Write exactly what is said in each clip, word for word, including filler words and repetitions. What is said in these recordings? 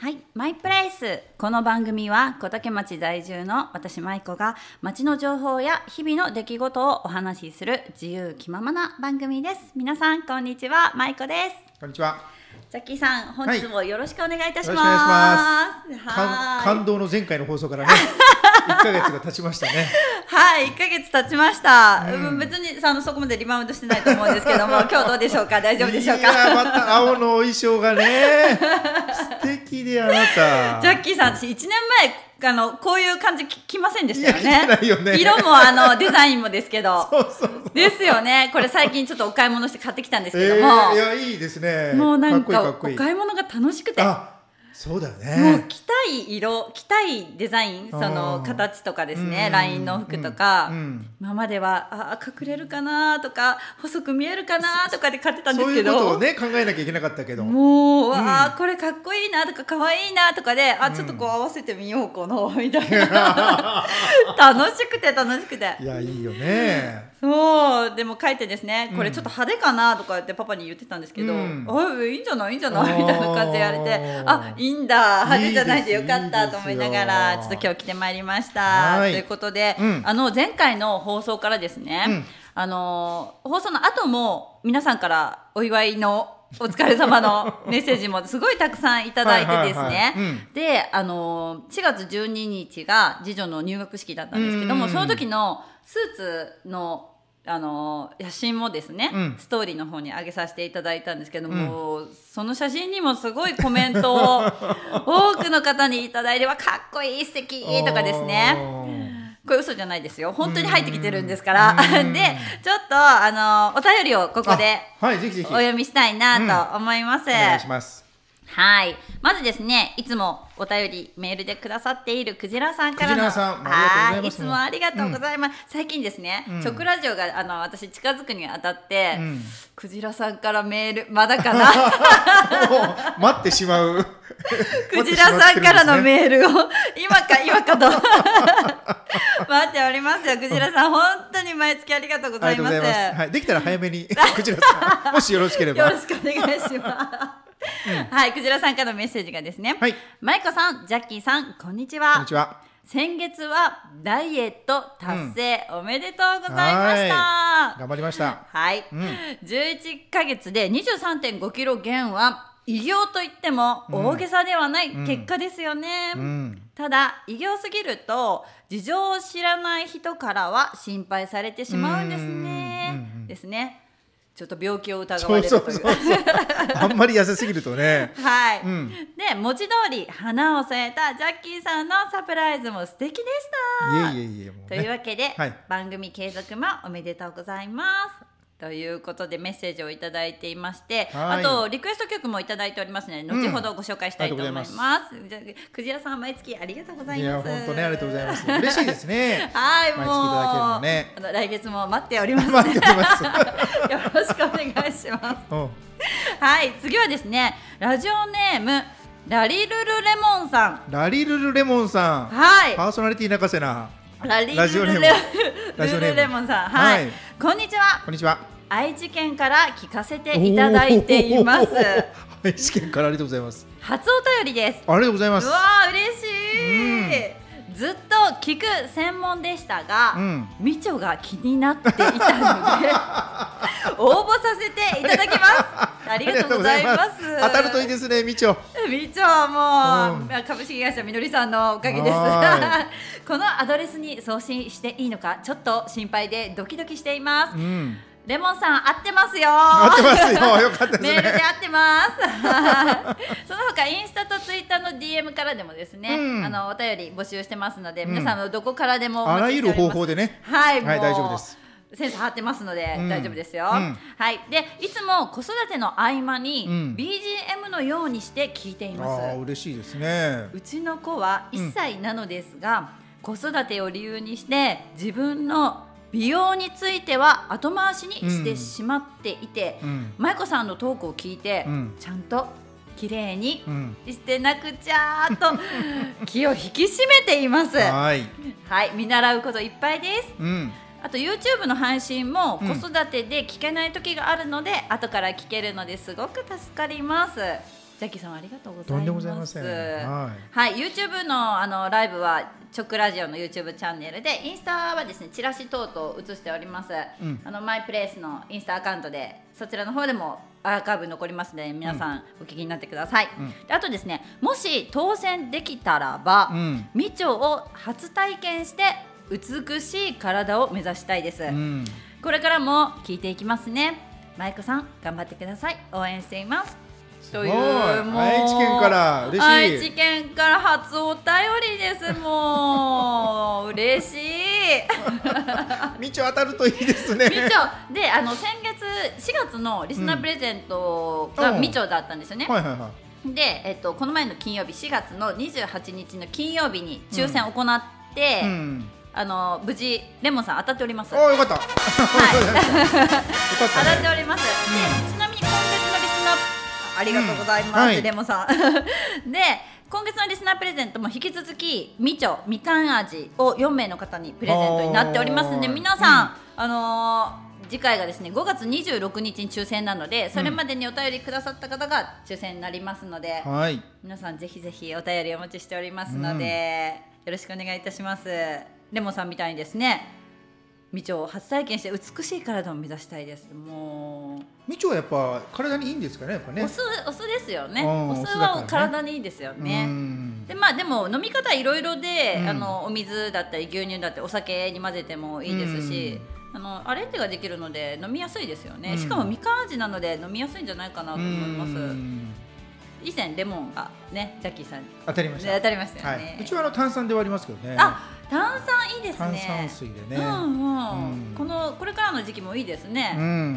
はい、マイプレイス。この番組は小竹町在住の私舞子が町の情報や日々の出来事をお話しする自由気ままな番組です。皆さんこんにちは、舞子です。こんにちは。ザッキーさん、本日もよろしくお願いいたします。はい、感動の前回の放送からね。いっかげつが経ちましたね。はい、いっかげつ経ちました。うん、別にあのそこまでリバウンドしてないと思うんですけども、今日どうでしょうか。大丈夫でしょうか。いやまた青のお衣装がね、素敵であなた。ジャッキーさん、私いちねんまえあのこういう感じきませんでしたよね。いや、いよね色もあのデザインもですけど。そうそうそうですよね。これ最近ちょっとお買い物して買ってきたんですけども。えー、いやいいですね。もうなんか、かっこいいかっこいいお買い物が楽しくて。そうだね、もう着たい色着たいデザインその形とかですねラインの服とか、うんうん、今まではあ隠れるかなとか細く見えるかなとかで買ってたんですけど、そういうことをね考えなきゃいけなかったけどもう、うん、わあこれかっこいいなとかかわいいなとかであちょっとこう合わせてみようこのみたいな、うん、楽しくて楽しくていやいいよねそうでも書いてですねこれちょっと派手かなとかってパパに言ってたんですけど、うん、あいいんじゃないいいんじゃないみたいな感じで言われてあいいんだ派手じゃないでよかったと思いながらちょっと今日来てまいりましたということで、うん、あの前回の放送からですね、うん、あの放送の後も皆さんからお祝いのお疲れ様のメッセージもすごいたくさんいただいてですねであのしがつじゅうににちが次女の入学式だったんですけどもその時のスーツのあの写真もですね、うん、ストーリーの方に上げさせていただいたんですけども、うん、その写真にもすごいコメントを多くの方にいただいてはかっこいい素敵とかですねこれ嘘じゃないですよ本当に入ってきてるんですからでちょっとあのお便りをここで、はい、ぜひぜひお読みしたいなと思います、うん、お願いしますはいまずですねいつもお便りメールでくださっているクジラさんからのはいいつもありがとうございます、うん、最近ですね、うん、直ラジオがあの私近づくにあたって、うん、クジラさんからメールまだかな待ってしまうクジラさんからのメールを今か今かと待っておりますよクジラさん本当に毎月ありがとうございます、はい、できたら早めにクジラさんもしよろしければよろしくお願いしますうん、はい、くじらさんからのメッセージがですね、はい、まいこさん、ジャッキーさん、こんにちは。こんにちは。先月はダイエット達成、うん、おめでとうございました。頑張りました。はい、うん、じゅういっかげつで にじゅうさんてんごキロ減は偉業といっても大げさではない結果ですよね。うんうんうんただ偉業すぎると事情を知らない人からは心配されてしまうんですね。ですね。ちょっと病気を疑われるというあんまり痩せすぎるとねはい、うん、で文字通り花を添えたジャッキーさんのサプライズも素敵でしたいえいえいえもう、ね、というわけで、はい、番組継続もおめでとうございますということでメッセージをいただいていまして、はい、あとリクエスト曲もいただいておりますので、うん、後ほどご紹介したいと思います。くじらさん毎月ありがとうございます。いや本当ねありがとうございます。嬉しいですね。はいもう毎月いただけるのね。あの来月も待っております。待っております。よろしくお願いします。はい次はですねラジオネームラリルルレモンさん。ラリルルレモンさん。はい。パーソナリティ泣かせな。ラリルルレモンさん。はい。こんにちは。こんにちは。愛知県から聞かせていただいています。愛知県からありがとうございます。初お便りです。ありがとうございます。うわー嬉しい。うん、ずっと聞く専門でしたが、うん、みちょが気になっていたので応募させていただきます。ありがとうございます。当たるといいですねみちょ。みちょもう株式会社みのりさんのおかげです。このアドレスに送信していいのかちょっと心配でドキドキしています。うんレモンさん合ってますよ。合ってますよ。よかったですね。メールで合ってます。その他インスタとツイッターの ディーエム からでもですね、うん、あのお便り募集してますので、うん、皆さんのどこからでもお待ちしております。あらゆる方法でね。はい、はい、大丈夫です。センス張ってますので、うん、大丈夫ですよ、うん、はいでいつも子育ての合間に、うん、ビージーエム のようにして聞いています。ああ嬉しいですね。うちの子はいっさいなのですが、うん、子育てを理由にして自分の美容については後回しにしてしまっていて、まいこさんのトークを聞いて、うん、ちゃんと綺麗にしてなくちゃーと、うん、気を引き締めていますはい、はい、見習うこといっぱいです、うん、あと YouTube の配信も子育てで聞けない時があるので、うん、後から聞けるのですごく助かりますジャッキーさんありがとうございます。とんでもございません。はい、はい、YouTube のあのライブはチョクラジオの YouTube チャンネルで、インスタはですねチラシ等々映しております、うん、あのマイプレイスのインスタアカウントでそちらの方でもアーカイブ残りますので皆さんお聞きになってください、うん、であとですね、もし当選できたらば、うん、みちょを初体験して美しい体を目指したいです、うん、これからも聞いていきますね。まいこさん頑張ってください、応援しています。というもう愛知県から嬉しい、愛知県から初お便りです。もう嬉しいみちょ当たるといいですね。みちょであの先月しがつのリスナープレゼントがみちょだったんですよね、うん、はいはいはい。で、えっと、この前の金曜日しがつのにじゅうはちにちの金曜日に抽選を行って、うんうん、あの無事レモンさん当たっております。おー、よかった。はい、当たっております。で、ちなみに今月のリスナー、ありがとうございます、うん、はい、レモンさんで今月のリスナープレゼントも引き続きみちょみかん味をよんめいの方にプレゼントになっておりますので、皆さん、うん、あのー次回がですねごがつにじゅうろくにちに抽選なので、それまでにお便りくださった方が抽選になりますので、うん、はい、皆さんぜひぜひお便りお待ちしておりますので、うん、よろしくお願いいたします。レモンさんみたいにですね、みちょを初体験して美しい体を目指したいです。もうみちょはやっぱ体にいいんですかね、やっぱね、お酢、お酢ですよね。お酢は体にいいですよね。で、まあ、でも飲み方いろいろで、うん、あのお水だったり牛乳だったりお酒に混ぜてもいいですし、あのアレンジができるので飲みやすいですよね、うん、しかもみかん味なので飲みやすいんじゃないかなと思います。以前レモンがね、ジャッキーさんに当たりました。当たりましたよね、はい、うちはあの炭酸で割りますけどね。あ、炭酸いいですね。炭酸水でね、うんうん、このこれからの時期もいいですね、うん、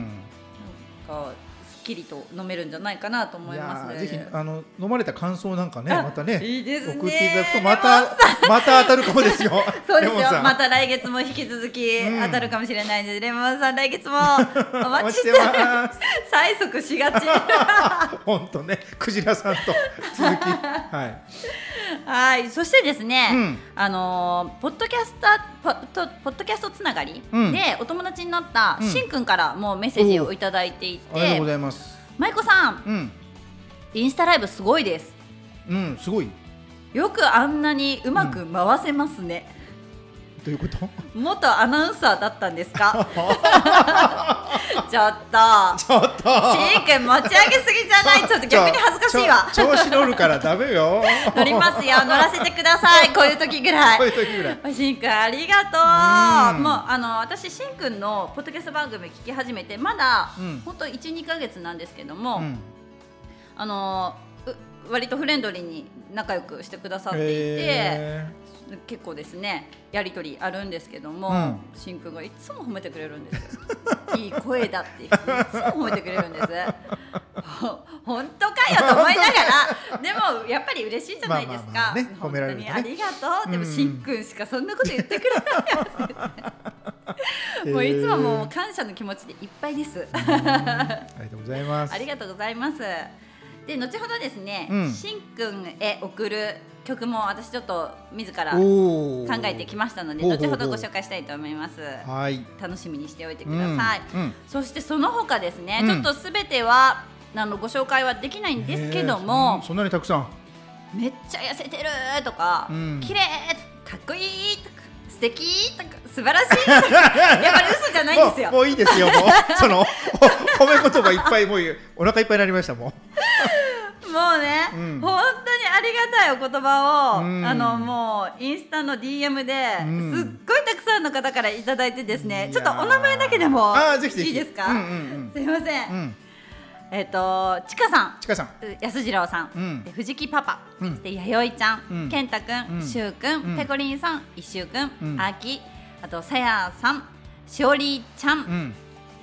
なんかすっきりと飲めるんじゃないかなと思います。ぜひあの飲まれた感想なんかね、またね、いいですね、送っていただくとまたまた当たるかもですよ。そうですよ。また来月も引き続き当たるかもしれないので、うん、レモンさん来月もお待ちしてます。催促しがち。本当ね、クジラさんと続き、はい。はい、そしてですね、うん、あのポッドキャスターポッドキャストつながりで、うん、お友達になったしんくんからもうメッセージをいただいていて、ありがとうございます。まいこさん、うん、インスタライブすごいです。うん、すごい。よくあんなにうまく回せますね。うん、どういうこと？元アナウンサーだったんですか？ちょっとちょっとしんくん持ち上げすぎじゃない？ちょっと逆に恥ずかしいわ。調子乗るからダメよ。乗りますよ、乗らせてください。こういう時ぐらい、こういう時ぐらい。しんくんありがとう。うん、もうあの私しんくんのポッドキャスト番組聞き始めてまだ、うん、ほんと いち、にかげつなんですけども、うん、あの割とフレンドリーに仲良くしてくださっていて、えー結構ですねやり取りあるんですけども、うん、しんくんがいつも褒めてくれるんですよ。いい声だっていつも褒めてくれるんです。本当かよと思いながらでもやっぱり嬉しいじゃないですか。まあまあまあね、褒められるとね、本当にありがとう。でもしんくんしかそんなこと言ってくれないよね。もういつももう感謝の気持ちでいっぱいです。ありがとうございます。ありがとうございます。で後ほどですね、うん、しんくんへ送る曲も私ちょっと自ら考えてきましたので後ほどご紹介したいと思います。はい、楽しみにしておいてください。うんうん、そしてその他ですね、うん、ちょっとすべてはあのご紹介はできないんですけども、うん、そんなにたくさんめっちゃ痩せてるとか、うん、綺麗かっこいいとか素敵とか素晴らしいやっぱり嘘じゃないんですよ。もう、もういいですよ。もうその褒め言葉いっぱいもうお腹いっぱいになりましたもん。もうね、うん、本当にありがたいお言葉を、うん、あのもうインスタの ディーエム ですっごいたくさんの方からいただいてですね、うん、ちょっとお名前だけでもいいですか？すいません、うん、えっとちかさん、ちかさん、安次郎さん、うん、藤木パパ、うん、そして弥生ちゃん、うん、健太くん、うん、しゅうくん、うん、ペコリンさん、いしゅうくん、うん、あき、あとさやさん、しおりちゃん、うん、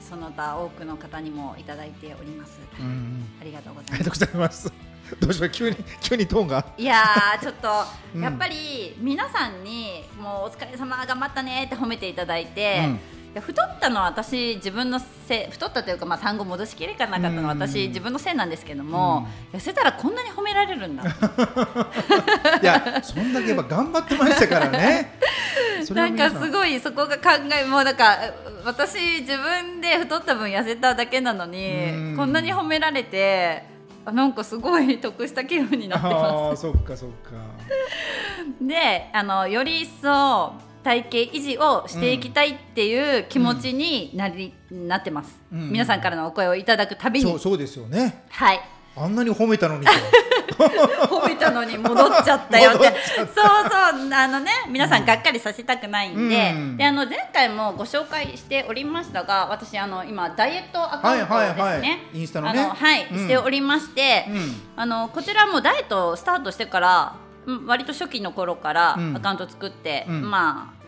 その他多くの方にもいただいております。うん、ありがとうございます。どうしよう急に急にトーンが。いやーちょっとやっぱり皆さんにもうお疲れ様頑張ったねって褒めていただいて、うん、いや太ったのは私自分のせい、太ったというかまあ産後戻しきれなかったのは私自分のせいなんですけども、痩せたらこんなに褒められるんだ。いやそんだけやっぱ頑張ってましたからね。なんかすごいそこが考えもうなんか私自分で太った分痩せただけなのにこんなに褒められてあ、なんかすごい得した気分になってます。あ、そっかそっか。で、あのより一層体型維持をしていきたいっていう気持ちに な, り、うん、なってます、うん、皆さんからのお声をいただくたびに。そう、そうですよね、はい、あんなに褒めたのに褒めたのに戻っちゃったよってっっそうそう、あのね、皆さんがっかりさせたくないんで、うん、で、あの前回もご紹介しておりましたが、私あの今ダイエットアカウントをですね、インスタのね、はい、しておりまして、うん、あのこちらもダイエットをスタートしてから割と初期の頃からアカウント作って、うん、まあ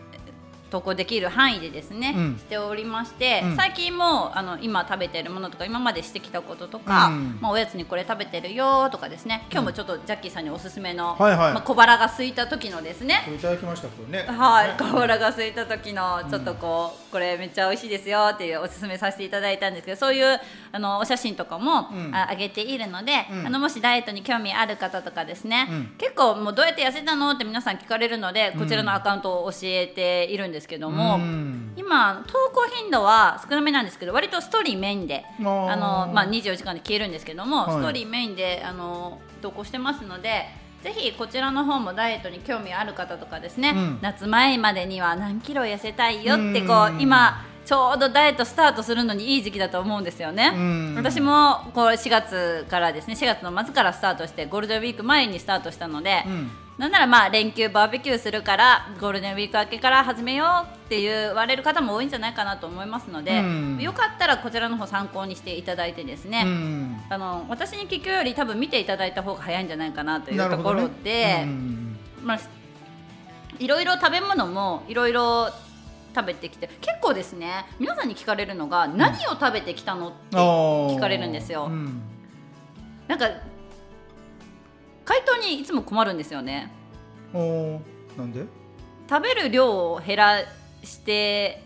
投稿できる範囲でですね、うん、しておりまして、うん、最近もあの今食べているものとか今までしてきたこととか、うん、まあ、おやつにこれ食べてるよとかですね、今日もちょっとジャッキーさんにおすすめの、うん、はいはい、まあ、小腹が空いた時のですね、これいただきました、これね、はい、ね、小腹が空いた時のちょっとこう、うん、これめっちゃ美味しいですよっていうおすすめさせていただいたんですけど、そういうあのお写真とかも、うん、あ上げているので、うん、あのもしダイエットに興味ある方とかですね、うん、結構もうどうやって痩せたのって皆さん聞かれるので、こちらのアカウントを教えているんですですけども、うん、今投稿頻度は少なめなんですけど、割とストーリーメインで、あの、まあ、にじゅうよじかんで消えるんですけども、はい、ストーリーメインであの投稿してますので、ぜひこちらの方もダイエットに興味ある方とかですね、うん、夏前までには何キロ痩せたいよってこう、うん、今ちょうどダイエットスタートするのにいい時期だと思うんですよね、うん、私もこうしがつからですね、しがつの末からスタートして、ゴールデンウィーク前にスタートしたので、うん、なんならまあ連休バーベキューするからゴールデンウィーク明けから始めようって言われる方も多いんじゃないかなと思いますので、うん、よかったらこちらの方参考にしていただいてですね、うん、あの私に聞くより多分見ていただいた方が早いんじゃないかなというところで、ね、うん、まあ、いろいろ食べ物もいろいろ食べてきて、結構ですね、皆さんに聞かれるのが何を食べてきたのって聞かれるんですよ、うん、なんか回答にいつも困るんですよね。お、なんで？食べる量を減らして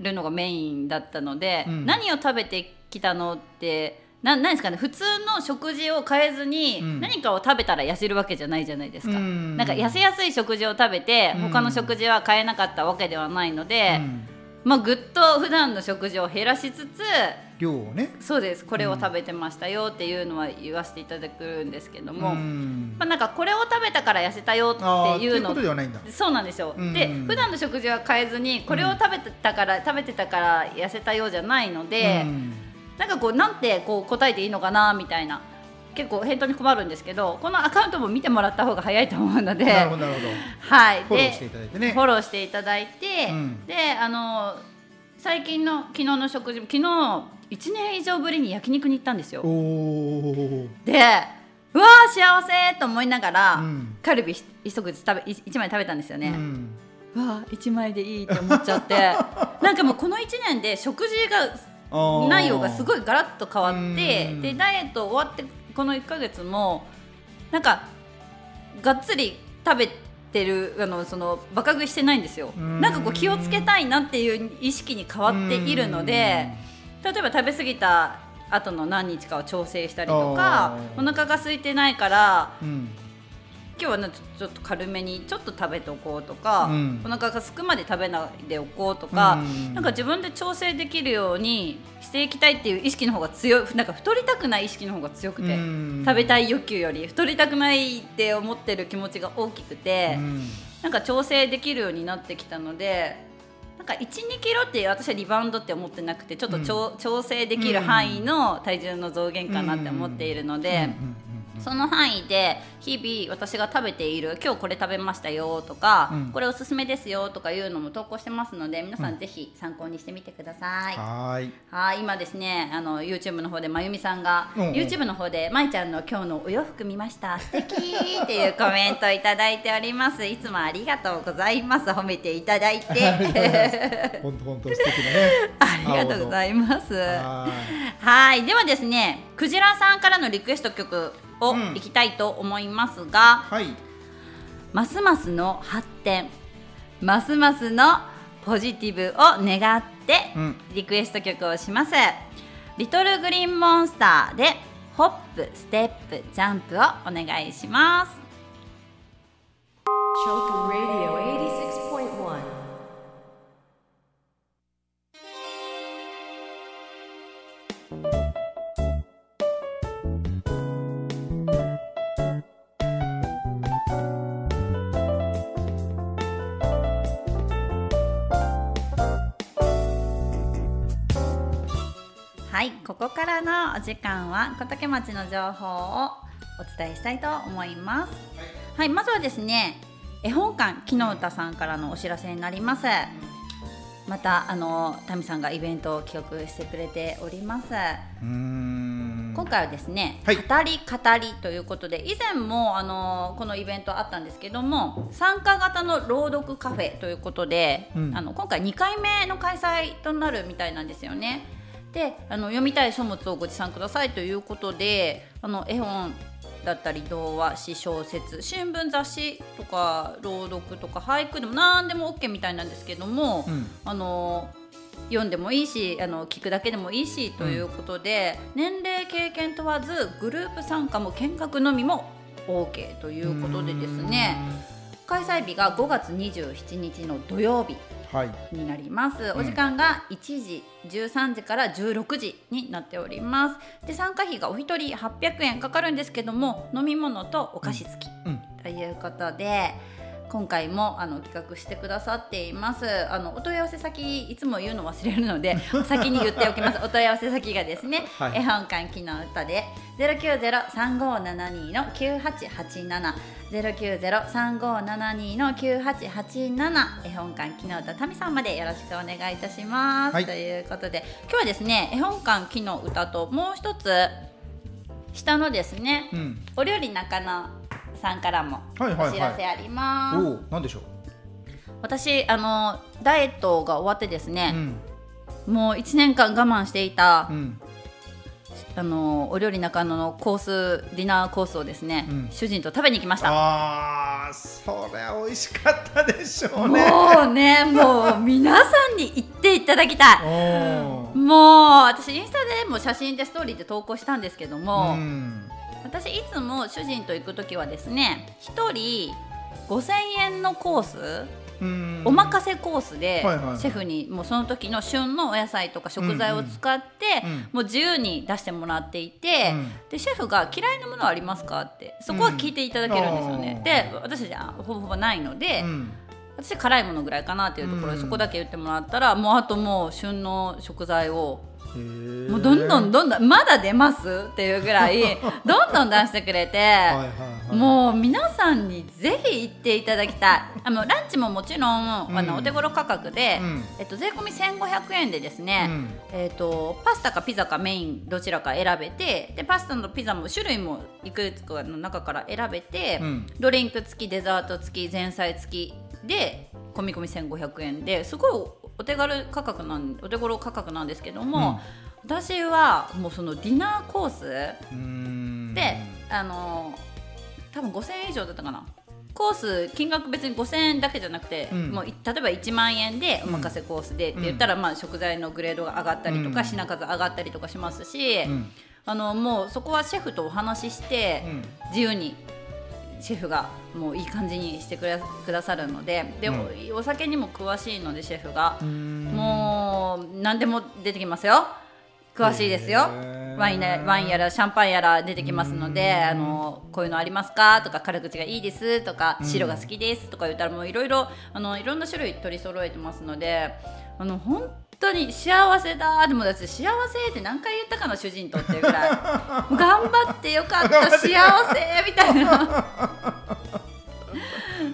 るのがメインだったので、うん、何を食べてきたのってな、何ですかね、普通の食事を変えずに、うん、何かを食べたら痩せるわけじゃないじゃないですか、うん、なんか痩せやすい食事を食べて、うん、他の食事は変えなかったわけではないので、うん、まあ、ぐっと普段の食事を減らしつつ量をね、そうです、これを食べてましたよっていうのは言わせていただくんですけども、うん、まあ、なんかこれを食べたから痩せたよっていうの、そういうことではないんだ。そうなんですよ、うん、で普段の食事は変えずにこれを食べてたから、うん、食べてたから痩せたようじゃないので、うん、なんかこうなんてこう答えていいのかなみたいな、結構返答に困るんですけど、このアカウントも見てもらった方が早いと思うので、なるほどなるほど、はい、フォローしていただいてね、フォローしていただいて、うん、で、あの最近の昨日の食事、昨日いちねん以上ぶりに焼肉に行ったんですよ。おで、うわー幸せと思いながら、うん、カルビ一口食べいちまい食べたんですよね、うん、うわーいちまいでいいと思っちゃってなんかもうこのいちねんで食事が内容がすごいガラッと変わって、でダイエット終わってこのいっかげつもなんかがっつり食べてる、あのそのバカ食いしてないんですよ。なんかこう気をつけたいなっていう意識に変わっているので、例えば食べ過ぎた後の何日かを調整したりとか、お腹が空いてないから、うん、今日はちょっと軽めにちょっと食べておこうとか、うん、お腹が空くまで食べないでおこうとか、うん、なんか自分で調整できるようにしていきたいっていう意識の方が強い、なんか太りたくない意識の方が強くて、うん、食べたい欲求より太りたくないって思ってる気持ちが大きくて、うん、なんか調整できるようになってきたので、なんか いちにキロって私はリバウンドって思ってなくて、ちょっと、うん、調整できる範囲の体重の増減かなって思っているので、その範囲で日々私が食べている、今日これ食べましたよとか、うん、これおすすめですよとかいうのも投稿してますので、皆さんぜひ参考にしてみてください、うん、はいはい、今ですね、あの YouTube の方でまゆみさんが、うん、YouTube の方でまいちゃんの今日のお洋服見ました素敵っていうコメントをいただいております。いつもありがとうございます、褒めていただいて本当本当素敵だねありがとうございます。はい、ではですね、クジラさんからのリクエスト曲をいきたいと思いますが、うん、はい、ますますの発展、ますますのポジティブを願ってリクエスト曲をします、うん、リトルグリーンモンスターでホップステップジャンプをお願いします。はい、ここからのお時間は小竹町の情報をお伝えしたいと思います。はい、はい、まずはですね、絵本館木の歌さんからのお知らせになります。またあのタミさんがイベントを企画してくれております。うーん、今回はですね、はい、語り語りということで、以前もあのこのイベントあったんですけども、参加型の朗読カフェということで、うん、あの今回にかいめの開催となるみたいなんですよね。で、あの読みたい書物をご持参くださいということで、あの絵本だったり童話、詩、小説、新聞、雑誌とか朗読とか俳句でも何でも OK みたいなんですけども、うん、あの読んでもいいし、あの聞くだけでもいいしということで、うん、年齢経験問わずグループ参加も見学のみも OK ということでですね、開催日がごがつにじゅうしちにちの土曜日になります、はい、うん、お時間がいちじ、じゅうさんじからじゅうろくじになっております。で、参加費がお一人はっぴゃくえんかかるんですけども、飲み物とお菓子付きということで、うん、今回もあの企画してくださっています。あのお問い合わせ先いつも言うの忘れるので先に言っておきます。お問い合わせ先がですね、はい、絵本館木の歌で ゼロきゅうゼロ さんごーななにー きゅうはちはちなな ゼロきゅうゼロ さんごーななにー きゅうはちはちなな 絵本館木の歌タミさんまでよろしくお願いいたします、はい、ということで、今日はですね、絵本館木の歌ともう一つ下のですね、うん、お料理中野さんからもお知らせあります、はいはいはい、お、何でしょう。私あのダイエットが終わってですね、うん、もういちねんかん我慢していた、うん、あのお料理中野のコースディナーコースをですね、うん、主人と食べに行きました。あー、それ美味しかったでしょうね。もうね、もう皆さんに行っていただきたい。もう私インスタでも写真でストーリーで投稿したんですけども、うん、私いつも主人と行くときはですね、ひとりごせんえんのコース、うん、お任せコースでシェフにもうその時の旬のお野菜とか食材を使ってもう自由に出してもらっていて、うん、でシェフが嫌いなものはありますかってそこは聞いていただけるんですよね、うん、で私じゃほぼほぼないので、うん、私辛いものぐらいかなっていうところでそこだけ言ってもらったら、もうあともう旬の食材をもうどんどんどんどんまだ出ますっていうぐらいどんどん出してくれてはいはい、はい、もう皆さんにぜひ行っていただきたい。あのランチももちろん、うん、あのお手頃価格で、うん、えっと、税込みせんごひゃくえんでですね、うん、えっと、パスタかピザかメインどちらか選べて、でパスタのピザも種類もいくつかの中から選べて、うん、ドリンク付き、デザート付き、前菜付きで込み込みせんごひゃくえんですごいお手軽価格なん、お手頃価格なんですけども、うん、私はもうそのディナーコースで、あの多分ごせんえん以上だったかな。コース金額別にごせんえんだけじゃなくて、うん、もう例えばいちまんえんでお任せコースでって言ったら、うん、まあ食材のグレードが上がったりとか、うん、品数上がったりとかしますし、うん、あのもうそこはシェフとお話しして、うん、自由にシェフがもういい感じにしてくださるので、で、うん、お酒にも詳しいのでシェフがもう何でも出てきますよ。詳しいですよ。ワインや、ワインやらシャンパンやら出てきますので、あのこういうのありますかとか、辛口がいいですとか、白が好きですとか言ったらもういろいろあのいろんな種類取り揃えてますので、あの本当に幸せだ。でも私幸せって何回言ったかな、主人とっていうぐらい頑張ってよかった、幸せみたいな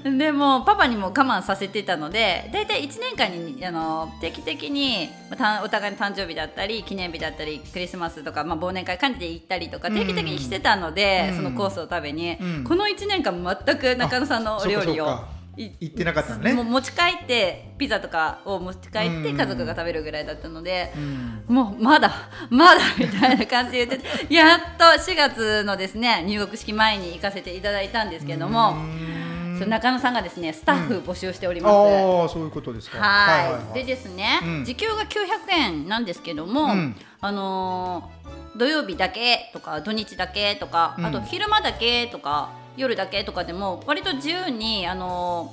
でもパパにも我慢させてたので、だいたいいちねんかんにあの定期的にお互いの誕生日だったり記念日だったりクリスマスとか、まあ、忘年会兼ねて行ったりとか定期的にしてたので、うん、そのコースを食べに、うん、このいちねんかん全く中野さんのお料理を行ってなかったのね。もう持ち帰ってピザとかを持ち帰って家族が食べるぐらいだったので、うん、もうまだまだみたいな感じで言っててやっとしがつのですね入学式前に行かせていただいたんですけども、中野さんがですねスタッフ募集しております。うん、あ、そういうことですか。はい、はいはい、でですね、うん、時給がきゅうひゃくえんなんですけども、うん、あのー、土曜日だけとか土日だけとか、うん、あと昼間だけとか夜だけとかでも割と自由にあの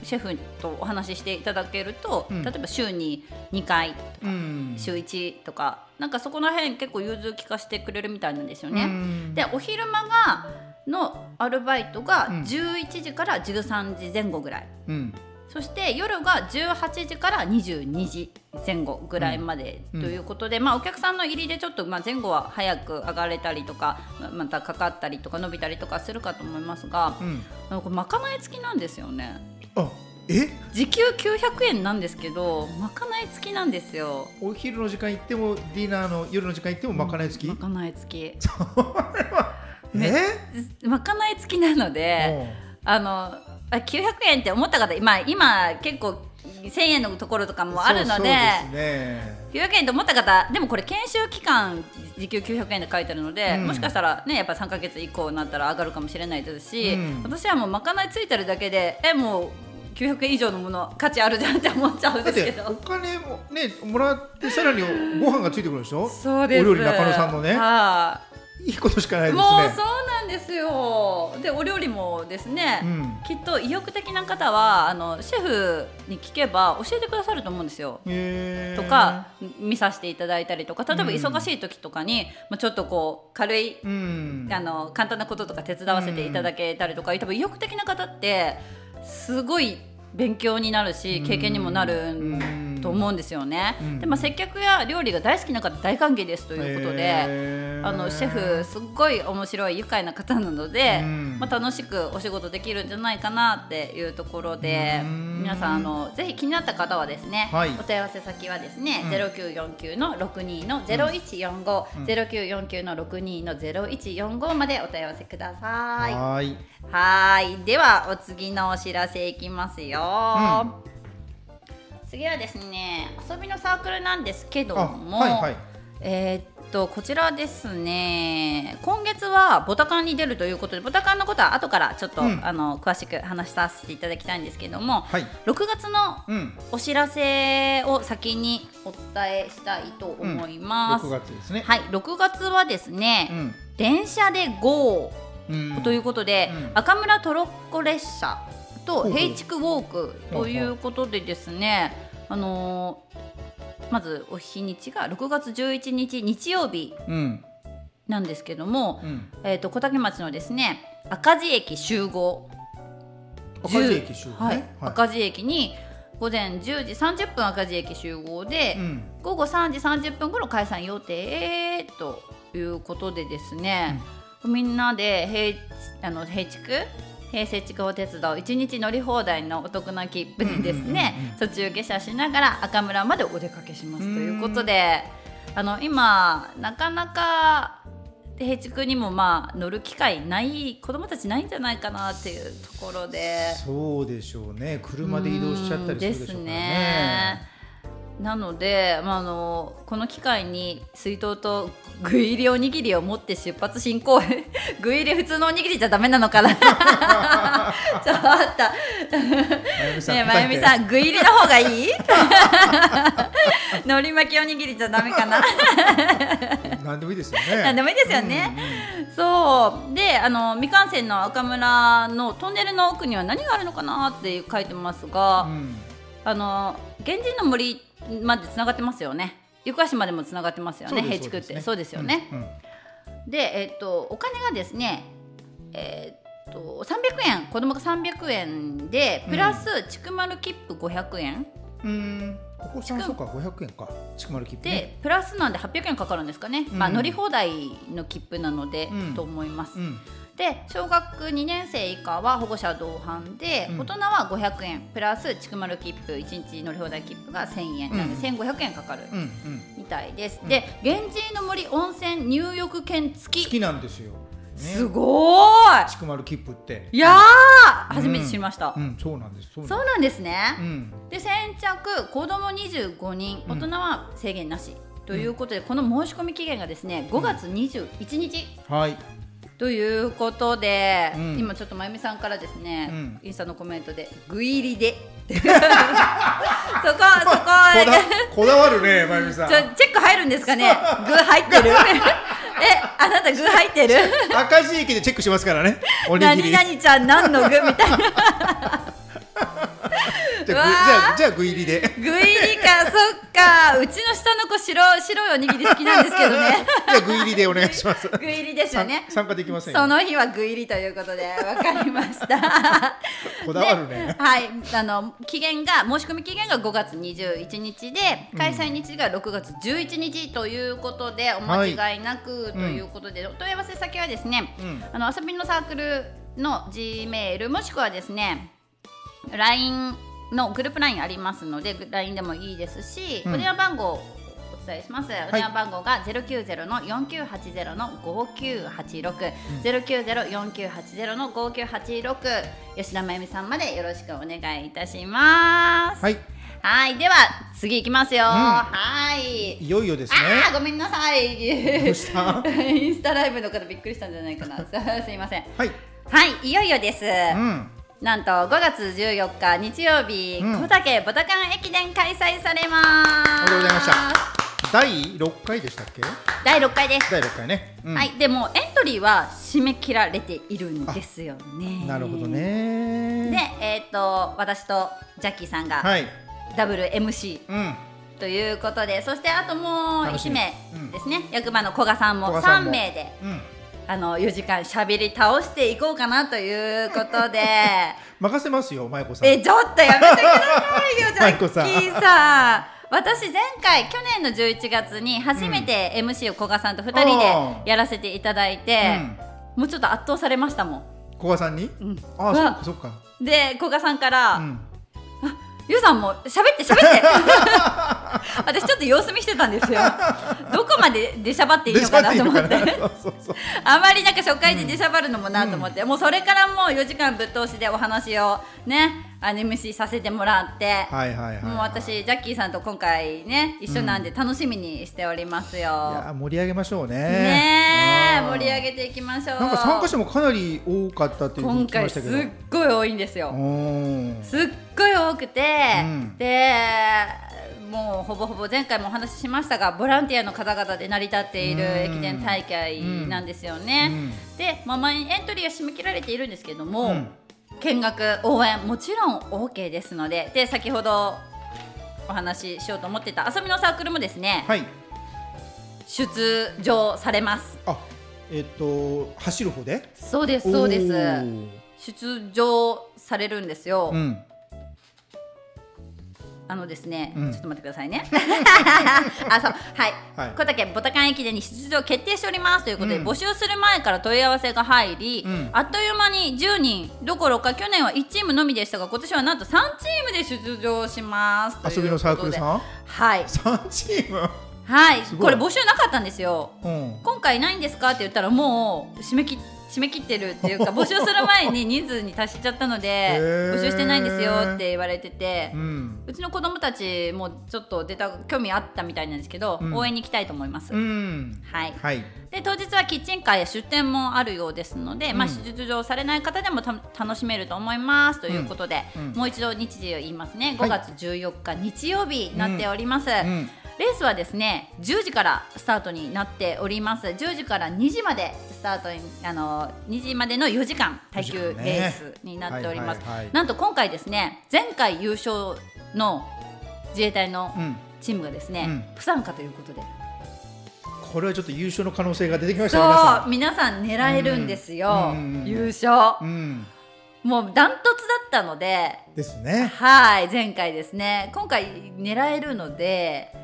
ー、シェフとお話ししていただけると、うん、例えば週ににかいとか、うん、週いちとかなんかそこら辺結構融通きかしてくれるみたいなんですよね。うん、でお昼間がのアルバイトがじゅういちじからじゅうさんじぜんごぐらい、うん、そして夜がじゅうはちじからにじゅうにじぜん後ぐらいまでということで、うんうん、まあ、お客さんの入りでちょっとまあ前後は早く上がれたりとかまたかかったりとか伸びたりとかするかと思いますが、うん、なんかこれまかない付きなんですよね。あ、え？時給きゅうひゃくえんなんですけどまかない付きなんですよ。お昼の時間行ってもディナーの夜の時間行ってもまかない付き、うん、まかない付きそれはえまかない付きなので、あのきゅうひゃくえんって思った方、まあ、今結構せんえんのところとかもあるの で, そうそうです、ね、きゅうひゃくえんと思った方でもこれ研修期間時給きゅうひゃくえんで書いてあるので、うん、もしかしたら、ね、やっぱさんかげつ以降になったら上がるかもしれないですし、うん、私はもうまかないついてるだけでえもうきゅうひゃくえん以上のもの価値あるじゃんって思っちゃうんですけど、だってお金も、ね、もらってさらにご飯がついてくるでしょそうです。お料理中野さんのね、はあ、いいことしかないですね。もうそうなんですよ。でお料理もですね、うん、きっと意欲的な方はあのシェフに聞けば教えてくださると思うんですよ。とか見させていただいたりとか、例えば忙しい時とかに、うん、まあ、ちょっとこう軽い、うん、あの簡単なこととか手伝わせていただけたりとか、うん、多分意欲的な方ってすごい勉強になるし経験にもなると思うんですよね、うん、で、まあ、接客や料理が大好きな方大歓迎ですということで、あのシェフすっごい面白い愉快な方なので、うん、まあ、楽しくお仕事できるんじゃないかなっていうところで、皆さんあのぜひ気になった方はですね、はい、お問い合わせ先はですね、うん、ゼロきゅうよんきゅうのろくにのゼロいちよんご、うん、ゼロきゅうよんきゅうのろくにのゼロいちよんごまでお問い合わせください。はい、はい、ではお次のお知らせいきますよ。うん、次はですね、遊びのサークルなんですけども、はいはい、えー、っとこちらですね、今月はボタカンに出るということで、ボタカンのことは後からちょっと、うん、あの詳しく話させていただきたいんですけども、はい、ろくがつのお知らせを先にお伝えしたいと思います。うん、ろくがつですね。はい、ろくがつはですね、うん、電車で ゴー！うん、ということで、うん、赤村トロッコ列車と平築ウォークということでですね、あのー、まずお日にちがろくがつじゅういちにち日曜日なんですけども、うん、えー、と小竹町のですね赤字駅集合、赤字駅集合、ね、はいはい、赤字駅にごぜんじゅうじさんじゅっぷん赤字駅集合で、うん、ごごさんじさんじゅっぷん頃解散予定ということでですね、うん、みんなで平あの平地区平成地区を手伝う一日乗り放題のお得な切符でですね、うんうんうんうん、途中下車しながら赤村までお出かけしますということで、あの今なかなか平地区にもまあ乗る機会ない子どもたちないんじゃないかなっていうところで、そうでしょうね、車で移動しちゃったりするでしょうかね。なので、まあ、あのこの機会に水筒と具入りおにぎりを持って出発進行具入り普通のおにぎりじゃダメなのかなちょっとまゆみさん、具入りの方がいいのり巻きおにぎりじゃダメかななんでもいいですよね、なんでもいいですよね、うんうん、そうで、あの未完成の赤村のトンネルの奥には何があるのかなって書いてますが、うん、あの源氏の森までつながってますよね。ゆくあしまでもつながってますよね。平地区ってそうですよね。うんうん、で、えっとお金がですね、えっとさんびゃくえん、子供がさんびゃくえんでプラスちくまる切符ごひゃくえん。うん、ここさんそうかごひゃくえんかちくまる切符、ね、でプラスなんではっぴゃくえんかかるんですかね。まあ、乗り放題の切符なので、うん、と思います。うん、で小学にねんせい以下は保護者同伴で、うん、大人はごひゃくえんプラスちくまる切符いちにち乗り放題切符がせんえんなので、うん、せんごひゃくえんかかるみたいです、うん、で源氏の森温泉入浴券付き付きなんですよ、ね、すごい、ちくまる切符っていやー、うん、初めて知りました、うんうん、そうなんです、そうなんですね、うん、で先着子どもにじゅうごにん大人は制限なし、うん、ということでこの申し込み期限がですねごがつにじゅういちにち、うん、はいということで、うん、今ちょっとまゆみさんからですね、うん、インスタのコメントで具入りでそこそここだわるねまゆみさん、ちょチェック入るんですかね具入ってるえ、あなた具入ってる赤字駅でチェックしますからね、おにぎり何々ちゃん何の具みたいなじゃあじゃあ具入りで。具入りか、そっか。うちの下の子白白いおにぎり好きなんですけどね。じゃあ具入りでお願いします。具入りですよね。参加できません。その日は具入りということでわかりました。こだわるね。はい。あの期限が申し込み期限がごがつにじゅういちにちで開催日がろくがつじゅういちにちということで、うん、お間違いなくということで、はい、うん、お問い合わせ先はですね、うん、あの遊びのサークルの G メールもしくはですね ライン のグループ ライン ありますので ライン でもいいですし、うん、お電話番号をお伝えします、はい、お電話番号が ゼロきゅうゼロのよんきゅうはちゼロのごきゅうはちろく、うん、ゼロきゅうゼロのよんきゅうはちゼロのごきゅうはちろく 吉田真由美さんまでよろしくお願いいたします、はい、はい。では次いきますよ、うん、はい、いよいよですね。あ、ごめんなさい。どうしたインスタライブの方びっくりしたんじゃないかなすいません。はいはい、いよいよです、うん、なんとごがつじゅうよっか日曜日、うん、小竹ボタカン駅伝開催されます。ありがとうございました。だいろっかいでしたっけ。だいろっかいです。だいろっかいね、うん、はい。でもエントリーは締め切られているんですよね。なるほどね。で、えーと、私とジャッキーさんがダブル エムシー、はい、うん、ということで、そしてあともういちめいですね、うん、役場の古賀さんもさんめいで、うん、あのよじかんしゃべり倒していこうかなということで任せますよ、まゆこさん。え、ちょっとやめてくださいよジャッキーさん。私前回、去年のじゅういちがつに初めて エムシー を古賀さんとふたりでやらせていただいて、もうちょっと圧倒されましたもん、古賀さんに。ああ、そっか。で、古賀さんからゆうさんも喋って喋って私ちょっと様子見してたんですよどこまで出しゃばっていいのかなと思ってあまりなんか初回で出しゃばるのもなと思って、うん、もうそれからもうよじかんぶっ通しでお話をね、あの エムシー させてもらって、もう私ジャッキーさんと今回ね一緒なんで楽しみにしておりますよ、うん、いや盛り上げましょうね。ね盛り上げていきましょう。なんか参加者もかなり多かったっていうふうに聞きましたけど、今回すっごい多いんですよ。すっごい多くて、うん、でもうほぼほぼ前回もお話ししましたが、ボランティアの方々で成り立っている駅伝大会なんですよね、うんうん、で、まあ、エントリーは締め切られているんですけども、うん、見学、応援もちろん オーケー ですので、で先ほどお話ししようと思ってた遊びのサークルもですね、はい、出場されます。あ、えっと、走る方で。そうですそうです、出場されるんですよ、うん。あのですね、うん、ちょっと待ってくださいねあ、そう、はい、はい、小竹ボタカン駅伝に出場決定しておりますということで、うん、募集する前から問い合わせが入り、うん、あっという間にじゅうにんどころか、去年はいちチームのみでしたが、今年はなんとさんチームで出場しますということで。遊びのサークルさん、はい、さんチームはい、これ募集なかったんですよ、うん、今回ないんですかって言ったら、もう締め切って締め切ってるっていうか、募集する前に人数に達しちゃったので募集してないんですよって言われてて、うん、うちの子供たちもちょっと出た興味あったみたいなんですけど、うん、応援に行きたいと思います、うん、はい、はい、で当日はキッチンカーや出店もあるようですので、うん、まあ、出場されない方でもた楽しめると思いますということで、うんうん、もう一度日時を言いますね。ごがつじゅうよっか日曜日になっております、うんうんうん。レースはですね、じゅうじからスタートになっております。じゅうじからにじまでスタートに、あのにじまでのよじかん耐久レースになっております。なんと今回ですね、前回優勝の自衛隊のチームがですね、うんうん、不参加ということで、これはちょっと優勝の可能性が出てきました。そう、皆さん狙えるんですよ、優勝、うん、もうダントツだったのでですね、はい、前回ですね、今回狙えるので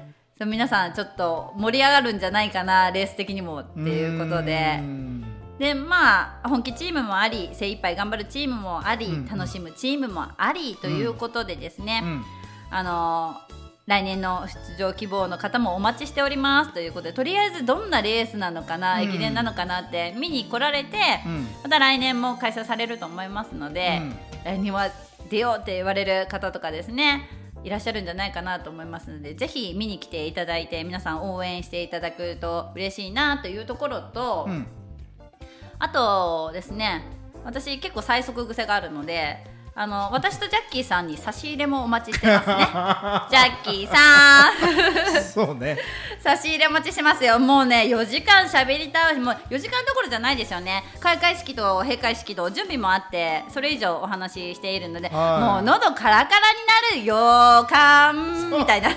皆さんちょっと盛り上がるんじゃないかな、レース的にもっていうことで、で、まあ、本気チームもあり、精一杯頑張るチームもあり、うん、楽しむチームもありということでですね、うんうん、あの来年の出場希望の方もお待ちしておりますということで、とりあえずどんなレースなのかな、うん、駅伝なのかなって見に来られて、うん、また来年も開催されると思いますので、うん、来年は出ようって言われる方とかですね、いらっしゃるんじゃないかなと思いますので、ぜひ見に来ていただいて、皆さん応援していただくと嬉しいなというところと、うん、あとですね、私結構最速癖があるので、あの私とジャッキーさんに差し入れもお待ちしてますねジャッキーさんそうね差し入れお持ちしますよ。もうねよじかんしゃべりたい。もうよじかんどころじゃないですよね。開会式と閉会式と準備もあってそれ以上お話ししているので、はい、もう喉カラカラになるよかんみたいな。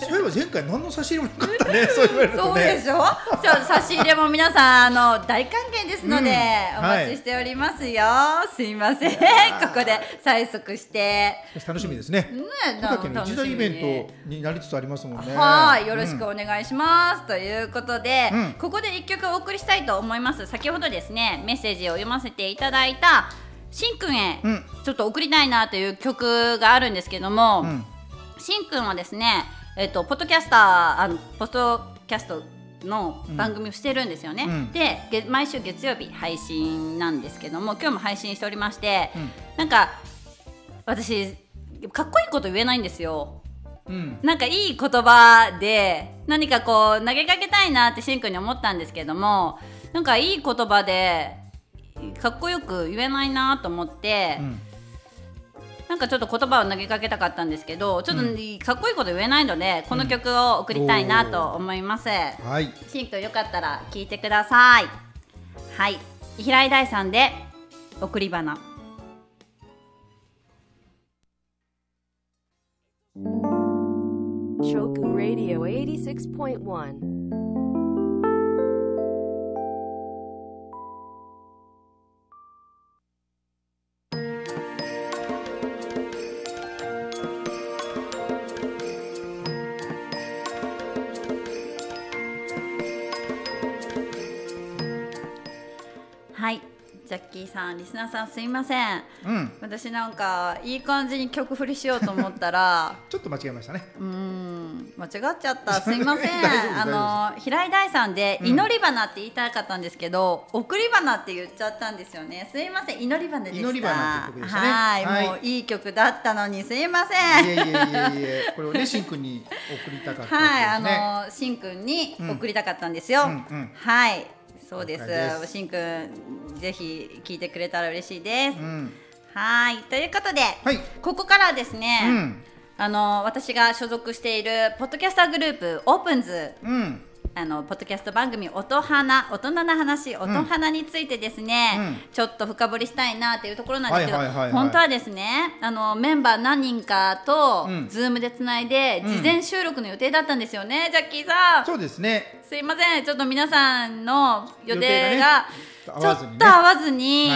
そういえば前回何の差し入れもなかったね。そう言われるとね。そうでしょ。じゃあ差し入れも皆さんあの大歓迎ですので、うん、お待ちしておりますよ、はい、すいませんここで催促して楽しみですね。一大イベントになりつつありますもんね。はい、よろしくお願いします、うん、ということで、うん、ここで一曲お送りしたいと思います。先ほどですねメッセージを読ませていただいたしんくんへ、うん、ちょっと送りたいなという曲があるんですけども、うん、しんくんはですね、えっと、ポッドキャスターあのポッドキャストの番組をしてるんですよね、うん、で毎週月曜日配信なんですけども今日も配信しておりまして、うん、なんか私かっこいいこと言えないんですよ、うん、なんかいい言葉で何かこう投げかけたいなってしんくんに思ったんですけどもなんかいい言葉でかっこよく言えないなと思って、うん、なんかちょっと言葉を投げかけたかったんですけどちょっとかっこいいこと言えないので、うん、この曲を送りたいなと思います、うんはい、しんくんよかったら聴いてください。はい、平井大さんで送り花。Shoku Radio eighty-six point one. Hi.ジャッキーさん、リスナーさんすいません、うん、私なんかいい感じに曲振りしようと思ったらちょっと間違えましたね。うーん間違っちゃったすいませんあの平井大さんで祈り花って言いたかったんですけど、うん、送り花って言っちゃったんですよね。すいません。祈り花でした。祈り花って曲でしたね。はい、はい、もういい曲だったのにすいません。いえいえいえいえこれをねしんくんに送りたかったんですね。はい、あのしんくんに送りたかったんですよ、うんうんうん、はい、そうです。しんくんぜひ聞いてくれたら嬉しいです、うん、はい、ということで、はい、ここからはですね、うん、あの私が所属しているポッドキャスターグループオープンズ、うん、あのポッドキャスト番組音花大人の話音花についてですね、うんうん、ちょっと深掘りしたいなというところなんですけど、はいはいはいはい、本当はですねあのメンバー何人かと、うん、ズームでつないで事前収録の予定だったんですよね、うん、ジャッキーさん。そうですね、すいません、ちょっと皆さんの予定がちょっと合わずに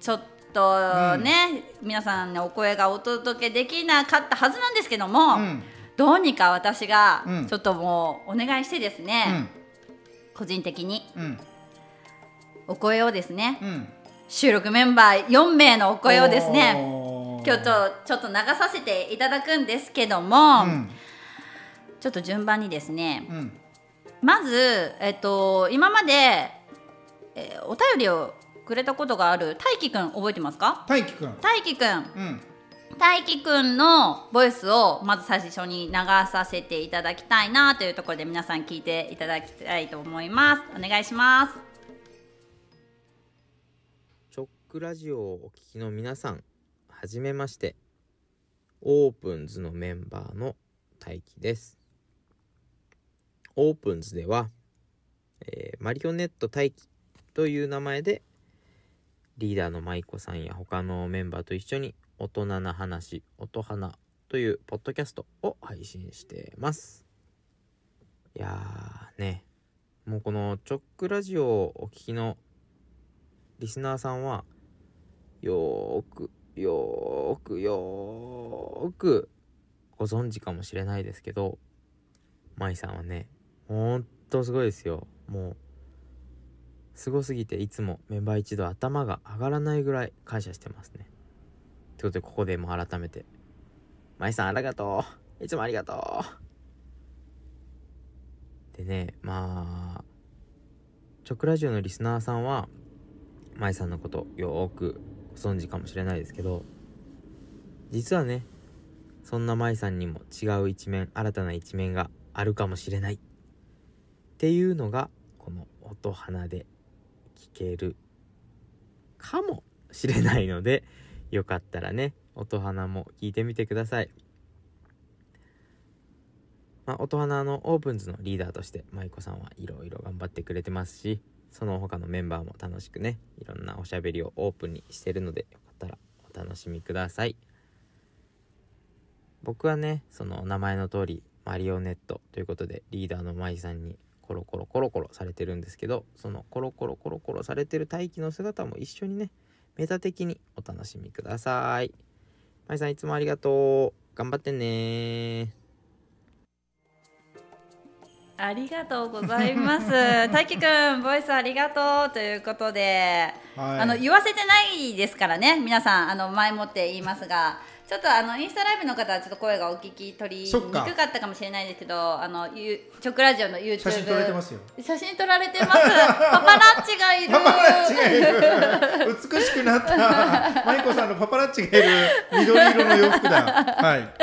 ちょっとね、うん、皆さんのお声がお届けできなかったはずなんですけども、うん、どうにか私がちょっともうお願いしてですね、うん、個人的に、うん、お声をですね、うん、収録メンバーよんめいのお声をですね今日ちょっと流させていただくんですけども、うん、ちょっと順番にですね、うん、まず、えっと、今まで、えー、お便りをくれたことがある大輝くん覚えてますか？大輝くん大輝くん、うん、大輝くんのボイスをまず最初に流させていただきたいなというところで皆さん聞いていただきたいと思います。お願いします。ショックラジオをお聞きの皆さんはじめまして、オープンズのメンバーの大輝です。オープンズでは、えー、マリオネット大輝という名前でリーダーの舞子さんや他のメンバーと一緒に大人な話音花というポッドキャストを配信してます。いやーね、もうこのチョックラジオをお聞きのリスナーさんはよーくよーくよーくご存知かもしれないですけど、舞さんはねほんとすごいですよ。もうすごすぎていつもメンバー一度頭が上がらないぐらい感謝してますね。ということでここでも改めて舞さんありがとう、いつもありがとう。でね、まあチョクラジオのリスナーさんは舞さんのことよーくご存知かもしれないですけど、実はねそんな舞さんにも違う一面、新たな一面があるかもしれないっていうのがこの音花で聞けるかもしれないので、よかったらね音花も聞いてみてください。まあ、音花のオープンズのリーダーとして舞子さんはいろいろ頑張ってくれてますし、その他のメンバーも楽しくね、いろんなおしゃべりをオープンにしてるので、よかったらお楽しみください。僕はね、その名前の通りマリオネットということで、リーダーの舞さんにコロコロコロコロされてるんですけど、そのコロコロコロコロされてる大輝の姿も一緒にね、メタ的にお楽しみください。舞さんいつもありがとう。頑張ってね。ありがとうございます。大輝くん、ボイスありがとうということで、はい、あの言わせてないですからね、皆さんあの前もって言いますが、ちょっとあのインスタライブの方はちょっと声がお聞き取りにくかったかもしれないですけど、あのチョクラジオの YouTube 写真撮られてますよ。写真撮られてます。パパラッチがいる。パパラッチがいる。美しくなった舞子さんのパパラッチがいる緑色の洋服だ。はい。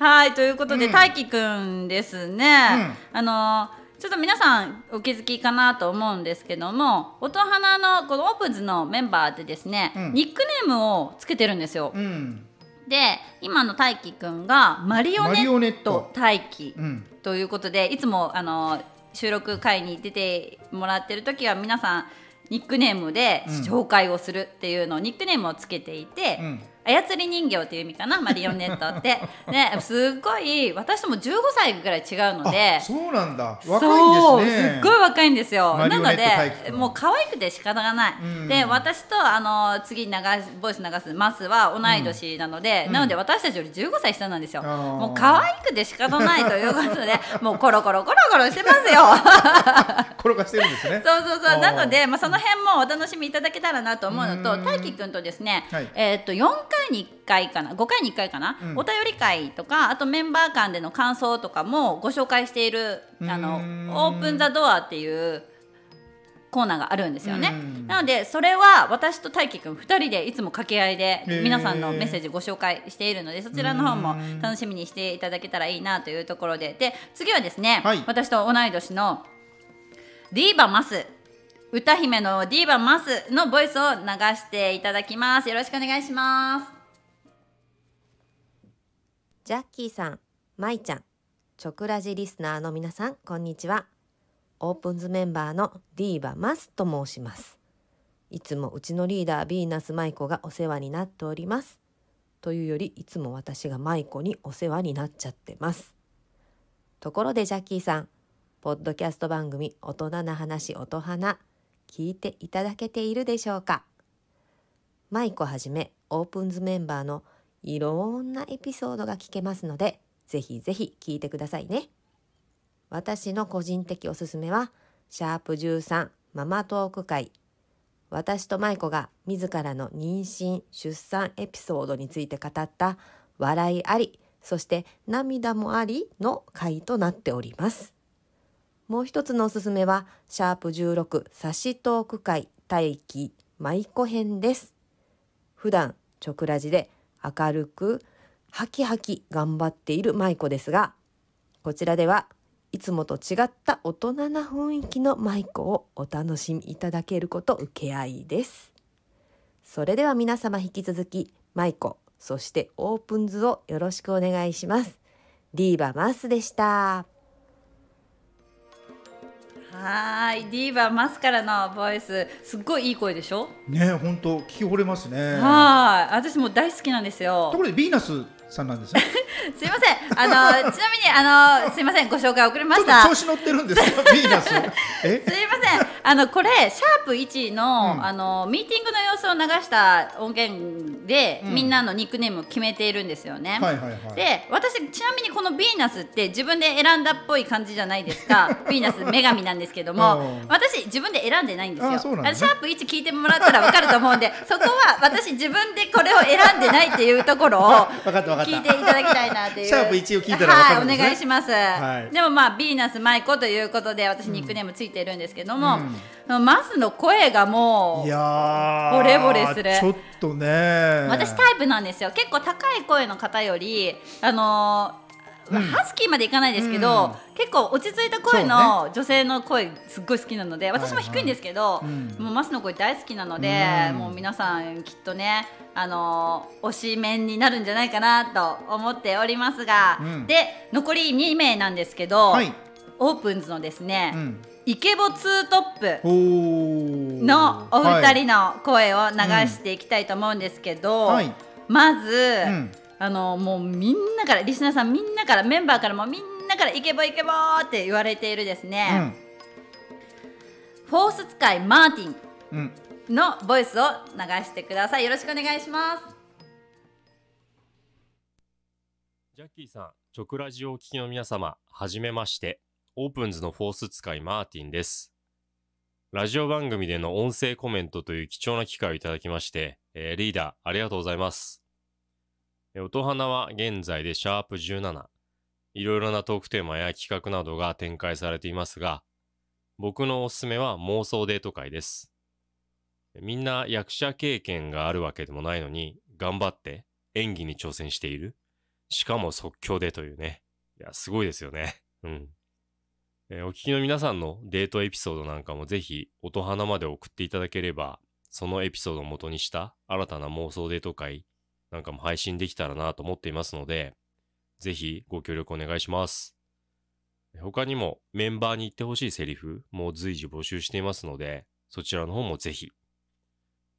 はい、ということで、うん、大輝くんですね。うん、あの。ちょっと皆さんお気づきかなと思うんですけども、音花のこのオープンズのメンバーでですね、うん、ニックネームをつけてるんですよ。うん。で、今の大輝くんがマリオネット大輝ということで、うん、いつもあの収録会に出てもらってる時は皆さんニックネームで紹介をするっていうのをニックネームをつけていて、うん、操り人形っていう意味かな、マリオネットってね、すっごい私ともじゅうごさいぐらい違うので、そうなんだ、若いんですね。すっごい若いんですよ。なのでもう可愛くて仕方がない、うん、で私とあの次流すボイス流すマスは同い年なので、うん、なので私たちよりじゅうごさい下なんですよ、うん、もう可愛くて仕方ないということでもうコロコロコロコロしてますよコロコロしてるんですね。そうそうそう。なので、まあ、その辺もお楽しみいただけたらなと思うのと、大輝くんとですね、はい、えー、っとよんかいにいっかいかな、ごかいにいっかいかな、うん、お便り会とか、あとメンバー間での感想とかもご紹介している、あのオープンザドアっていうコーナーがあるんですよね。なのでそれは私と大輝くんふたりでいつも掛け合いで皆さんのメッセージご紹介しているので、そちらの方も楽しみにしていただけたらいいなというところで、で次はですね、はい、私と同い年のディーバマス、歌姫のディーバマスのボイスを流していただきます。よろしくお願いします。ジャッキーさん、マイちゃん、チョクラジリスナーの皆さん、こんにちは。オープンズメンバーのディーバマスと申します。いつもうちのリーダー、ビーナスマイコがお世話になっております。というより、いつも私がマイコにお世話になっちゃってます。ところでジャッキーさん、ポッドキャスト番組大人な話音花、聞いていただけているでしょうか。マイコはじめオープンズメンバーのいろんなエピソードが聞けますので、ぜひぜひ聞いてくださいね。私の個人的おすすめはシャープじゅうさんママトーク会。私とマイコが自らの妊娠・出産エピソードについて語った笑いあり、そして涙もありの回となっております。もう一つのおすすめはシャープじゅうろくサシトーク会大輝舞子編です。普段チョクラジで明るくハキハキ頑張っている舞子ですが、こちらではいつもと違った大人な雰囲気の舞子をお楽しみいただけること受け合いです。それでは皆様引き続き舞子、そしてオープンズをよろしくお願いします。ディーバマスでした。はい、ディーバマスからのボイス、すっごいいい声でしょね。本当聞き惚れますね。はい、私も大好きなんですよ。ところでビーナスさんなんですねすいません、あのちなみにあのすいません、ご紹介遅れました。ちょっと調子乗ってるんですよビーナスえすいません、あのこれシャープいち の,、うん、あのミーティングの様子を流した音源で、うん、みんなのニックネームを決めているんですよね、はいはいはい、で私ちなみにこのビーナスって自分で選んだっぽい感じじゃないですかビーナス女神なんですけども私自分で選んでないんですよ。あ、そうなんだね。シャープいち聞いてもらったら分かると思うんでそこは私自分でこれを選んでないっていうところを聞いていただきたいなというシャープいちを聞いたら分かるんですね、はい、お願いします、はい、でもまあビーナス舞子ということで私ニックネームついているんですけども、うん、マスの声がもういやボレボレする。ちょっとね私タイプなんですよ。結構高い声の方よりあのーまあ、ハスキーまでいかないですけど、うん、結構落ち着いた声の女性の声すっごい好きなので、私も低いんですけど、はいはい、もうマスの声大好きなので、うん、もう皆さんきっとね、あのー、推しメンになるんじゃないかなと思っておりますが、うん、で残りに名なんですけど、はい、オープンズのですね、うん、イケボツートップのお二人の声を流していきたいと思うんですけど、はい、まず、うん、あのもうみんなから、リスナーさんみんなから、メンバーからもみんなからイケボイケボーって言われているですね、うん、フォース使いマーティンのボイスを流してください。よろしくお願いします。ジャッキーさん、チョクラジオをお聞きの皆様、はじめまして。オープンズのフォース使いマーティンです。ラジオ番組での音声コメントという貴重な機会をいただきまして、えー、リーダーありがとうございます。音花は現在でシャープじゅうなな、いろいろなトークテーマや企画などが展開されていますが、僕のおすすめは妄想デート会です。みんな役者経験があるわけでもないのに、頑張って演技に挑戦している。しかも即興でというね。いや、すごいですよね。うん。お聞きの皆さんのデートエピソードなんかもぜひ音花まで送っていただければ、そのエピソードを元にした新たな妄想デート会、なんかも配信できたらなと思っていますので、ぜひご協力お願いします。他にもメンバーに言ってほしいセリフも随時募集していますので、そちらの方もぜひ。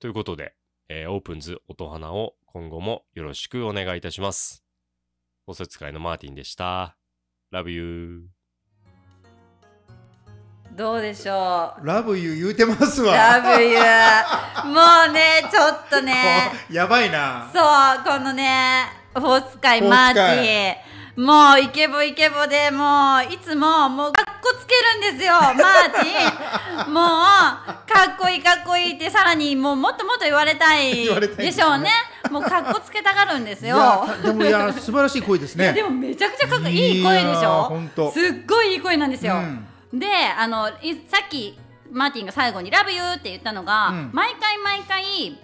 ということで、えー、オープンズ音花を今後もよろしくお願いいたします。おせつかいのマーティンでした。ラブユー。どうでしょう。ラブユー言うてますわ。ラブユーもうね、ちょっとねやばいな。そう、このねフォース界マーティー、もうイケボイケボで、もういつももうかっこつけるんですよマーティーもうかっこいいかっこいいって、さらにもうもっともっと言われたいでしょうねもうかっこつけたがるんですよ。でもいや素晴らしい声ですねでもめちゃくちゃかっこいい声でしょ。すっごいいい声なんですよ、うん。で、あのさっきマーティンが最後にラブユーって言ったのが、うん、毎回毎回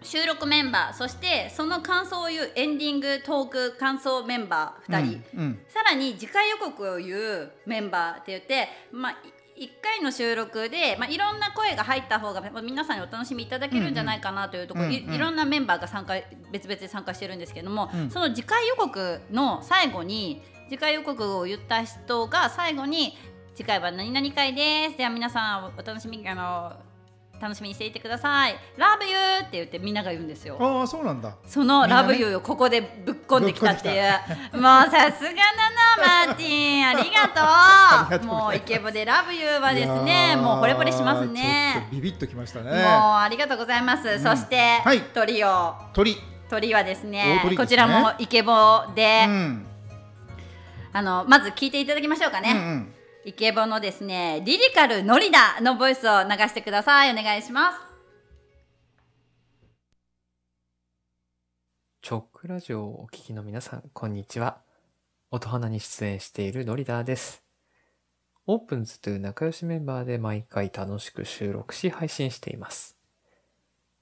収録メンバー、そしてその感想を言うエンディングトーク感想メンバーふたり、うんうん、さらに次回予告を言うメンバーって言って、まあ、いっかいの収録で、まあ、いろんな声が入った方が皆さんにお楽しみいただけるんじゃないかなというところ、うんうん、い, いろんなメンバーが参加別々で参加してるんですけども、うん、その次回予告の最後に、次回予告を言った人が最後に次回は何々回です。では皆さんお楽しみ、あの楽しみにしていてください。ラブユーって言ってみんなが言うんですよ。ああ、そうなんだ。そのラブユーをここでぶっこんできたっていう。もうさすがだなマーティン、ありがとう。もうイケボでラブユーはですね、もう惚れ惚れしますね。ちょっとビビッときましたね。もうありがとうございます。うん、そして、はい、鳥を鳥鳥はですね、ですねこちらもイケボで、うん、あのまず聞いていただきましょうかね。うんうん、イケボのですね、リリカルノリダのボイスを流してください。お願いします。チョックラジオをお聞きの皆さん、こんにちは。音花に出演しているノリダです。オープンズという仲良しメンバーで毎回楽しく収録し配信しています。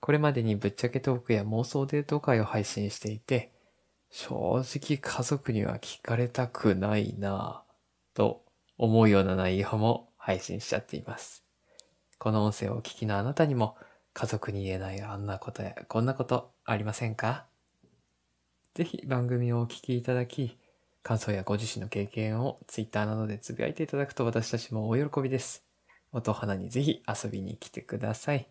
これまでにぶっちゃけトークや妄想デート会を配信していて、正直家族には聞かれたくないなぁと思うような内容も配信しちゃっています。この音声をお聞きのあなたにも、家族に言えないあんなことやこんなことありませんか？ぜひ番組をお聞きいただき、感想やご自身の経験をツイッターなどでつぶやいていただくと私たちも大喜びです。音花にぜひ遊びに来てください。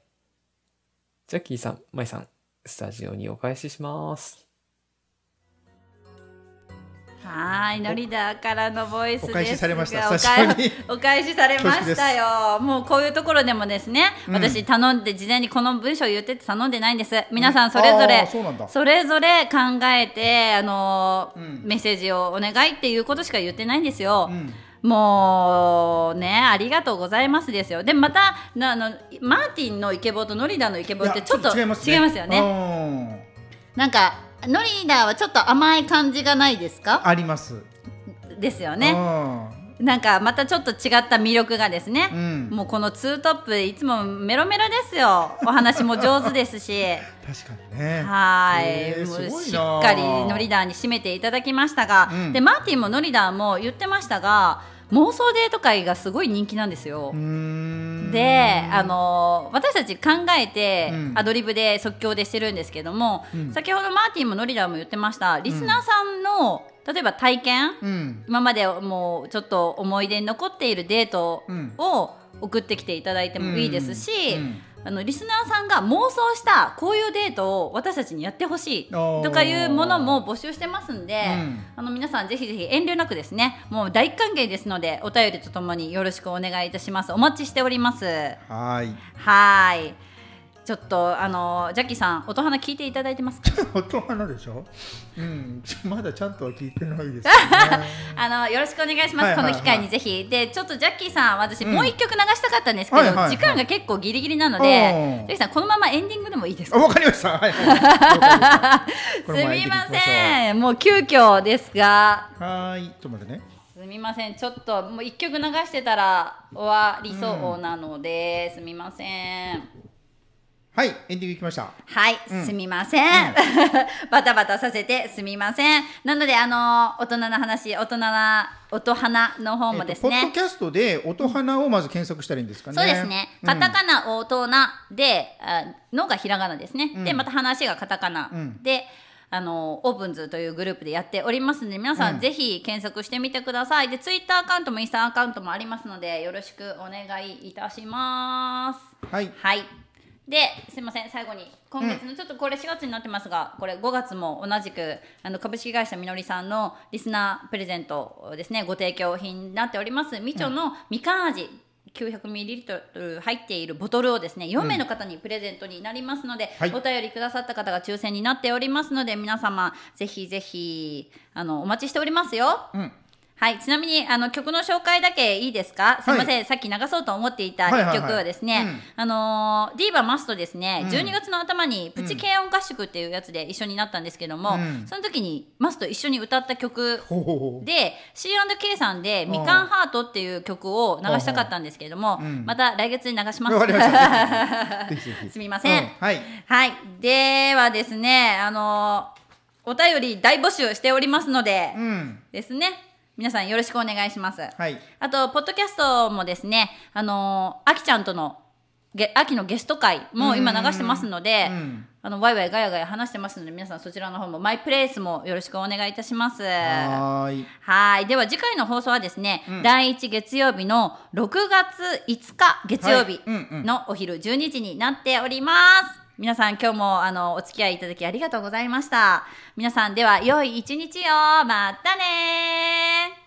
ジャッキーさん、マイさん、スタジオにお返しします。はい、ノリダからのボイスですが、お返しされました。お返しされましたよ。もうこういうところでもですね、うん、私頼んで事前にこの文章を言ってて頼んでないんです。皆さんそれぞれ、うん、それぞれ考えて、あのーうん、メッセージをお願いっていうことしか言ってないんですよ。うん、もうね、ありがとうございますですよ。でまたあのマーティンのイケボとノリダのイケボってちょっと違いますよね。なんかノリーダーはちょっと甘い感じがないですか？あります。ですよね。なんかまたちょっと違った魅力がですね、うん、もうこのツートップいつもメロメロですよ。お話も上手ですし確かにね、はい、えー、もうしっかりノリダーに締めていただきましたが、うん、でマーティンもノリダーも言ってましたが妄想デート会がすごい人気なんですよ。うーんで、あの私たち考えてアドリブで即興でしてるんですけども、うん、先ほどマーティンもノリダーも言ってましたリスナーさんの、うん例えば体験、うん、今までもうちょっと思い出に残っているデートを送ってきていただいてもいいですし、うんうん、あのリスナーさんが妄想したこういうデートを私たちにやってほしいとかいうものも募集してますんで、うん、あの皆さんぜひぜひ遠慮なくですねもう大歓迎ですのでお便りとともによろしくお願いいたします。お待ちしております。はいはい、ちょっとあのジャッキーさん音花聞いていただいてますか？音花でしょ、うん、まだちゃんとは聞いてないです、ね、あのよろしくお願いします、はいはいはい、この機会にぜひ。でちょっとジャッキーさん私、うん、もう一曲流したかったんですけど、はいはいはい、時間が結構ギリギリなので、はいはいはい、ジャッキーさんこのままエンディングでもいいですか？わかりました、はいはい、すみませんもう急遽ですがはいちょっと待ってねすみませんちょっともう一曲流してたら終わりそうなので、うん、すみませんはいエンディングいきましたはい、うん、すみません、うん、バタバタさせてすみません。なのであの大人の話大人な音花の方もですね、えー、ポッドキャストで音花をまず検索したらいいんですかね。そうですね、うん、カタカナ大人でのがひらがなですね、うん、でまた話がカタカナで、うんあのオープンズというグループでやっておりますので皆さんぜひ検索してみてください、うん、でツイッターアカウントもインスタアカウントもありますのでよろしくお願いいたします。はいはいですいません最後に今月のちょっとこれしがつになってますが、うん、これごがつも同じくあの株式会社みのりさんのリスナープレゼントですねご提供品になっておりますみちょのみかん味 きゅうひゃくミリリットル 入っているボトルをですねよん名の方にプレゼントになりますので、うん、お便りくださった方が抽選になっておりますので、はい、皆様ぜひぜひあのお待ちしておりますよ、うんはい、ちなみにあの曲の紹介だけいいですか、はい、すいませんさっき流そうと思っていたいっきょくはですね、はいはいはいうん、あのディーバマストですね、うん、じゅうにがつの頭にプチ軽音合宿っていうやつで一緒になったんですけども、うん、その時にマスと一緒に歌った曲で、うん、シーアンドケー さんでみかんハートっていう曲を流したかったんですけども、うん、また来月に流します、うん、すみません、うんはいはい、ではですねあのお便り大募集しておりますので、うん、ですね皆さんよろしくお願いします、はい、あとポッドキャストもですねあのあきちゃんとの秋のゲスト会も今流してますので、うん、あのワイワイガヤガヤ話してますので皆さんそちらの方もマイプレイスもよろしくお願いいたします。はいはいでは次回の放送はですね、うん、だいいち月曜日のろくがついつか月曜日のお昼じゅうにじになっております、はいうんうん皆さん今日もあのお付き合いいただきありがとうございました。皆さんでは良い一日を。またね。